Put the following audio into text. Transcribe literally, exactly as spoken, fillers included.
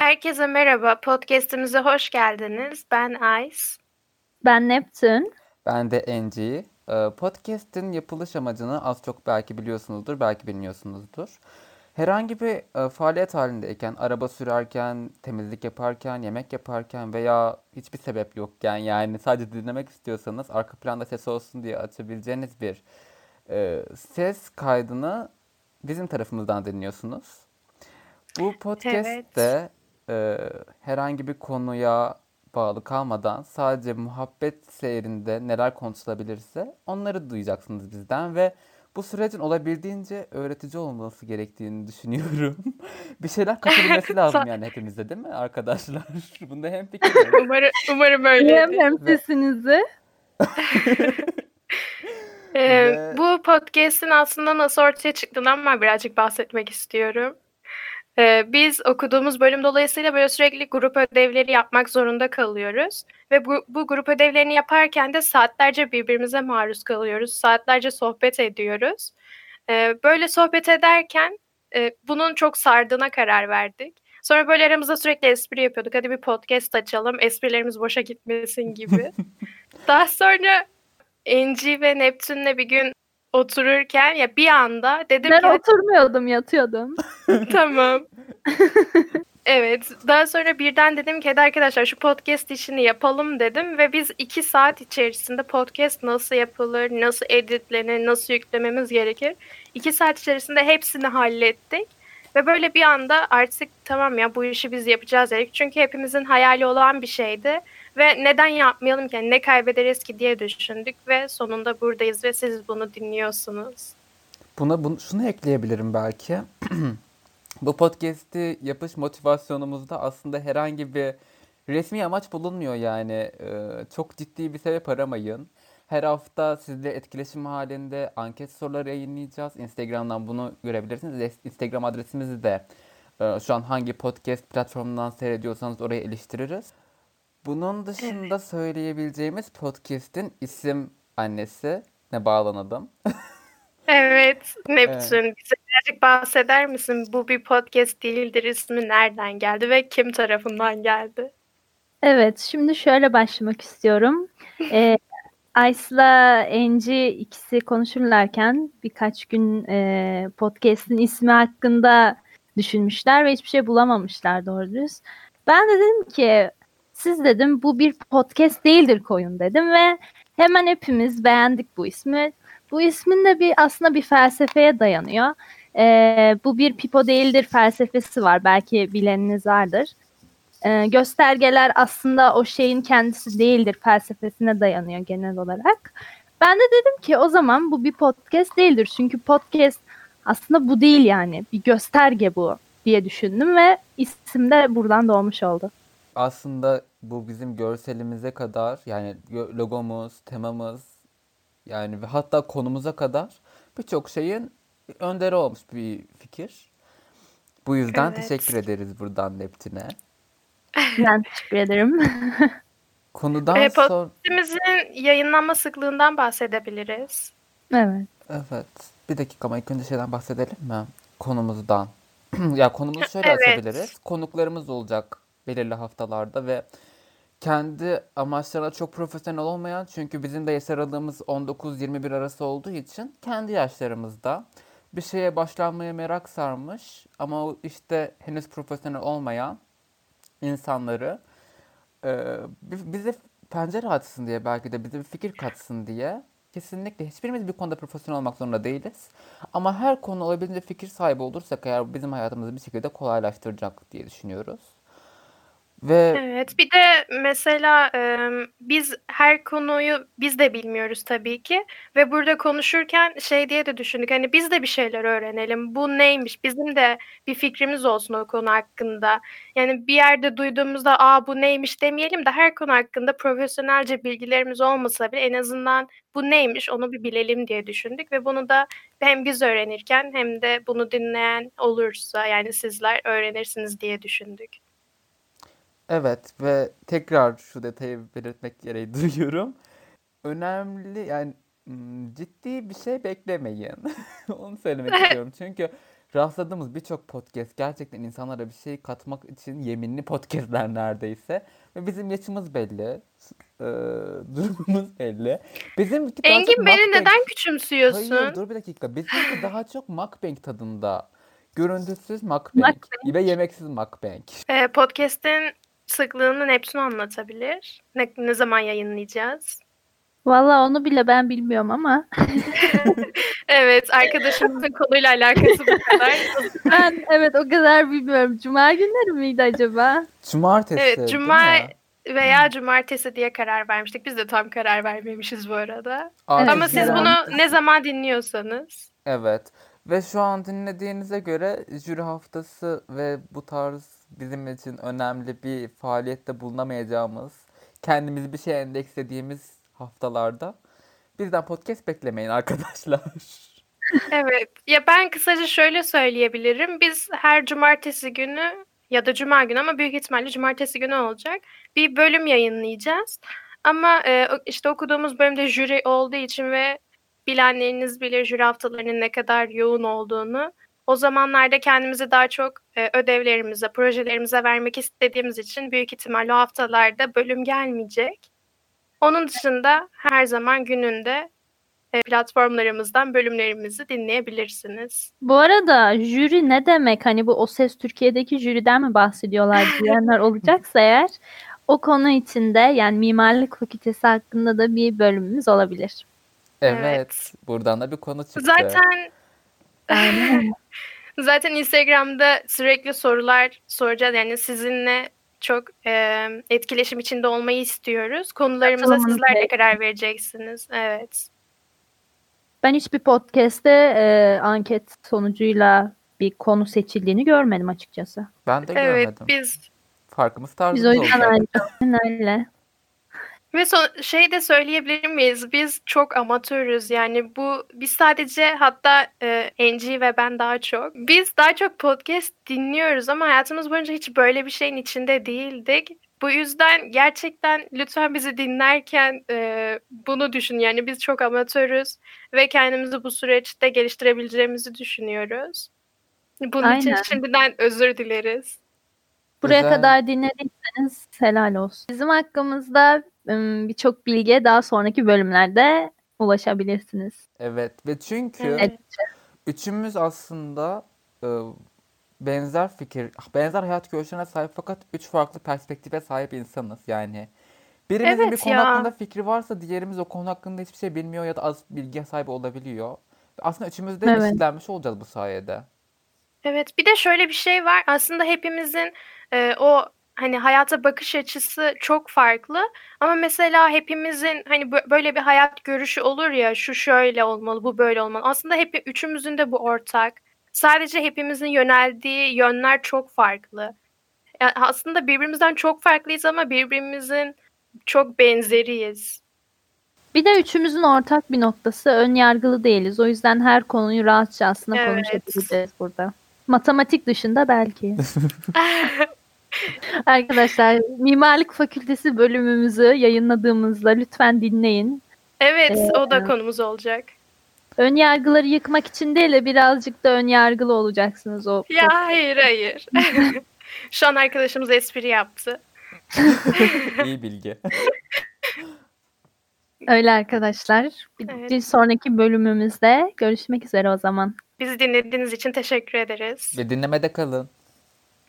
Herkese merhaba, podcast'imize hoş geldiniz. Ben Ays. Ben Neptün. Ben de N G. Podcast'in yapılış amacını az çok belki biliyorsunuzdur, belki bilmiyorsunuzdur. Herhangi bir faaliyet halindeyken, araba sürerken, temizlik yaparken, yemek yaparken veya hiçbir sebep yokken, yani sadece dinlemek istiyorsanız arka planda ses olsun diye açabileceğiniz bir ses kaydını bizim tarafımızdan dinliyorsunuz. Bu podcast'te evet. e, herhangi bir konuya bağlı kalmadan sadece muhabbet seyrinde neler konuşulabilirse onları duyacaksınız bizden ve bu sürecin olabildiğince öğretici olması gerektiğini düşünüyorum. Bir şeyler katabilmesi lazım yani hepimize, değil mi arkadaşlar? Bunda hemfikir. Umarım, umarım öyle. Hem hem sesinizi. e, ve... Bu podcast'in aslında nasıl ortaya çıktığından ama birazcık bahsetmek istiyorum. Biz okuduğumuz bölüm dolayısıyla böyle sürekli grup ödevleri yapmak zorunda kalıyoruz. Ve bu, bu grup ödevlerini yaparken de saatlerce birbirimize maruz kalıyoruz. Saatlerce sohbet ediyoruz. Böyle sohbet ederken bunun çok sardığına karar verdik. Sonra böyle aramızda sürekli espri yapıyorduk. Hadi bir podcast açalım, esprilerimiz boşa gitmesin gibi. Daha sonra Enci ve Neptün'le bir gün otururken ya bir anda dedim ben ki... Ben oturmuyordum, yatıyordum. Tamam. Evet. Daha sonra birden dedim ki arkadaşlar şu podcast işini yapalım dedim ve biz iki saat içerisinde podcast nasıl yapılır, nasıl editlenir, nasıl yüklememiz gerekir, iki saat içerisinde hepsini hallettik ve böyle bir anda artık tamam ya bu işi biz yapacağız dedik. Çünkü hepimizin hayali olan bir şeydi. Ve neden yapmayalım ki, yani ne kaybederiz ki diye düşündük ve sonunda buradayız ve siz bunu dinliyorsunuz. Buna bunu, şunu ekleyebilirim belki. Bu podcast'i yapış motivasyonumuzda aslında herhangi bir resmi amaç bulunmuyor yani. Ee, çok ciddi bir sebep aramayın. Her hafta sizle etkileşim halinde anket soruları yayınlayacağız. Instagram'dan bunu görebilirsiniz. Instagram adresimizi de e, şu an hangi podcast platformundan seyrediyorsanız oraya eleştiririz. Bunun dışında evet. Söyleyebileceğimiz podcast'in isim annesine bağlanalım. Evet, Neptün. Evet. Bize birazcık bahseder misin? Bu bir podcast değildir ismi nereden geldi ve kim tarafından geldi? Evet, şimdi şöyle başlamak istiyorum. ee, Ays'la Enci ikisi konuşurlarken birkaç gün e, podcast'in ismi hakkında düşünmüşler ve hiçbir şey bulamamışlar doğru düz. Ben de dedim ki siz dedim bu bir podcast değildir koyun dedim ve hemen hepimiz beğendik bu ismi. Bu ismin de bir aslında bir felsefeye dayanıyor. Ee, bu bir pipo değildir felsefesi var. Belki bileniniz vardır. Ee, göstergeler aslında o şeyin kendisi değildir felsefesine dayanıyor genel olarak. Ben de dedim ki o zaman bu bir podcast değildir. Çünkü podcast aslında bu değil yani. Bir gösterge bu diye düşündüm ve isim de buradan doğmuş oldu. Aslında bu bizim görselimize kadar yani logomuz, temamız yani ve hatta konumuza kadar birçok şeyin önderi olmuş bir fikir. Bu yüzden evet. Teşekkür ederiz buradan Neptün'e. Ben teşekkür ederim. Konudan e, sonra... Podcast'imizin yayınlanma sıklığından bahsedebiliriz. Evet. Evet. Bir dakika ama ilk önce şeyden bahsedelim mi? Konumuzdan. Ya konumuzu şöyle evet. Açabiliriz. Konuklarımız olacak belirli haftalarda ve kendi amaçlarına çok profesyonel olmayan, çünkü bizim de yaş aralığımız on dokuz yirmi bir arası olduğu için kendi yaşlarımızda bir şeye başlanmaya merak sarmış ama o işte henüz profesyonel olmayan insanları e, bize pencere açsın diye, belki de bize bir fikir katsın diye. Kesinlikle hiçbirimiz bir konuda profesyonel olmak zorunda değiliz ama her konu olabildiğince fikir sahibi olursak eğer bizim hayatımızı bir şekilde kolaylaştıracak diye düşünüyoruz. Ve... Evet, bir de mesela e, biz her konuyu biz de bilmiyoruz tabii ki ve burada konuşurken şey diye de düşündük, hani biz de bir şeyler öğrenelim, bu neymiş, bizim de bir fikrimiz olsun o konu hakkında. Yani bir yerde duyduğumuzda aa bu neymiş demeyelim de her konu hakkında profesyonelce bilgilerimiz olmasa bile en azından bu neymiş onu bir bilelim diye düşündük ve bunu da hem biz öğrenirken hem de bunu dinleyen olursa yani sizler öğrenirsiniz diye düşündük. Evet ve tekrar şu detayı belirtmek gereği duyuyorum. Önemli yani ciddi bir şey beklemeyin. Onu söylemek istiyorum. Çünkü Rastladığımız birçok podcast gerçekten insanlara bir şey katmak için yeminli podcastler neredeyse. Ve bizim yaşımız belli. Ee, durumumuz belli. Bizimki daha Engin, çok beni mukbang... neden küçümsüyorsun? Hayır, dur bir dakika. Bizimki daha çok mukbang tadında. Görüntüsüz mukbang ve yemeksiz mukbang. Ee, podcast'in sıklığını Neptün anlatabilir. Ne, ne zaman yayınlayacağız? Valla onu bile ben bilmiyorum ama. Evet, arkadaşımızın konuyla alakası bu kadar. Ben evet o kadar bilmiyorum. Cuma günleri miydi acaba? Cumartesi. Evet, cuma veya cumartesi diye karar vermiştik. Biz de tam karar vermemişiz bu arada. Artık ama siz bunu ne zaman dinliyorsanız. Evet. Ve şu an dinlediğinize göre jüri haftası ve bu tarz bizim için önemli bir faaliyette bulunamayacağımız, kendimizi bir şey endekslediğimiz haftalarda bizden podcast beklemeyin arkadaşlar. Evet. Ya ben kısaca şöyle söyleyebilirim. Biz her cumartesi günü ya da cuma günü ama büyük ihtimalle cumartesi günü olacak. Bir bölüm yayınlayacağız. Ama e, işte okuduğumuz bölümde jüri olduğu için ve bilenleriniz bilir jüri haftalarının ne kadar yoğun olduğunu. O zamanlarda kendimizi daha çok e, ödevlerimize, projelerimize vermek istediğimiz için büyük ihtimalle o haftalarda bölüm gelmeyecek. Onun dışında her zaman gününde platformlarımızdan bölümlerimizi dinleyebilirsiniz. Bu arada jüri ne demek? Hani bu O Ses Türkiye'deki jüriden mi bahsediyorlar diyenler olacaksa eğer o konu içinde yani mimarlık fakültesi hakkında da bir bölümümüz olabilir. Evet, evet. Buradan da bir konu çıktı. Zaten zaten Instagram'da sürekli sorular soracağız. Yani sizinle çok e, etkileşim içinde olmayı istiyoruz. Konularımıza sizler de karar vereceksiniz. Evet. Ben hiçbir podcast'te e, anket sonucuyla bir konu seçildiğini görmedim açıkçası. Ben de evet, görmedim. Biz farkımız tarzımız oldu. Biz o yüzden öyle. Ve son, şey de söyleyebilir miyiz? Biz çok amatörüz. Yani bu biz sadece hatta e, N G ve ben daha çok. Biz daha çok podcast dinliyoruz ama hayatımız boyunca hiç böyle bir şeyin içinde değildik. Bu yüzden gerçekten lütfen bizi dinlerken e, bunu düşün. Yani biz çok amatörüz ve kendimizi bu süreçte geliştirebileceğimizi düşünüyoruz. Bunun Aynen. için şimdiden özür dileriz. Buraya Güzel. kadar dinlediyseniz helal olsun. Bizim hakkımızda birçok bilgiye daha sonraki bölümlerde ulaşabilirsiniz. Evet ve çünkü evet. üçümüz aslında e, benzer fikir, benzer hayat görüşlerine sahip fakat üç farklı perspektife sahip insanız yani. Birimizin evet bir konu ya. hakkında fikri varsa diğerimiz o konu hakkında hiçbir şey bilmiyor ya da az bilgiye sahip olabiliyor. Aslında üçümüz de evet. ilişkilenmiş olacağız bu sayede. Evet bir de şöyle bir şey var aslında hepimizin e, o hani hayata bakış açısı çok farklı ama mesela hepimizin hani böyle bir hayat görüşü olur ya şu şöyle olmalı bu böyle olmalı aslında hep üçümüzün de bu ortak sadece hepimizin yöneldiği yönler çok farklı yani aslında birbirimizden çok farklıyız ama birbirimizin çok benzeriyiz. Bir de üçümüzün ortak bir noktası ön yargılı değiliz o yüzden her konuyu rahatça aslında evet. konuşabiliriz burada matematik dışında belki. Arkadaşlar mimarlık fakültesi bölümümüzü yayınladığımızda lütfen dinleyin. Evet ee, o da konumuz olacak. Ön yargıları yıkmak için değil de birazcık da ön yargılı olacaksınız. O ya podcast. hayır hayır. Şu an arkadaşımız espri yaptı. İyi bilgi. Öyle arkadaşlar. Bir, evet. bir sonraki bölümümüzde görüşmek üzere o zaman. Bizi dinlediğiniz için teşekkür ederiz. Ve dinlemede kalın.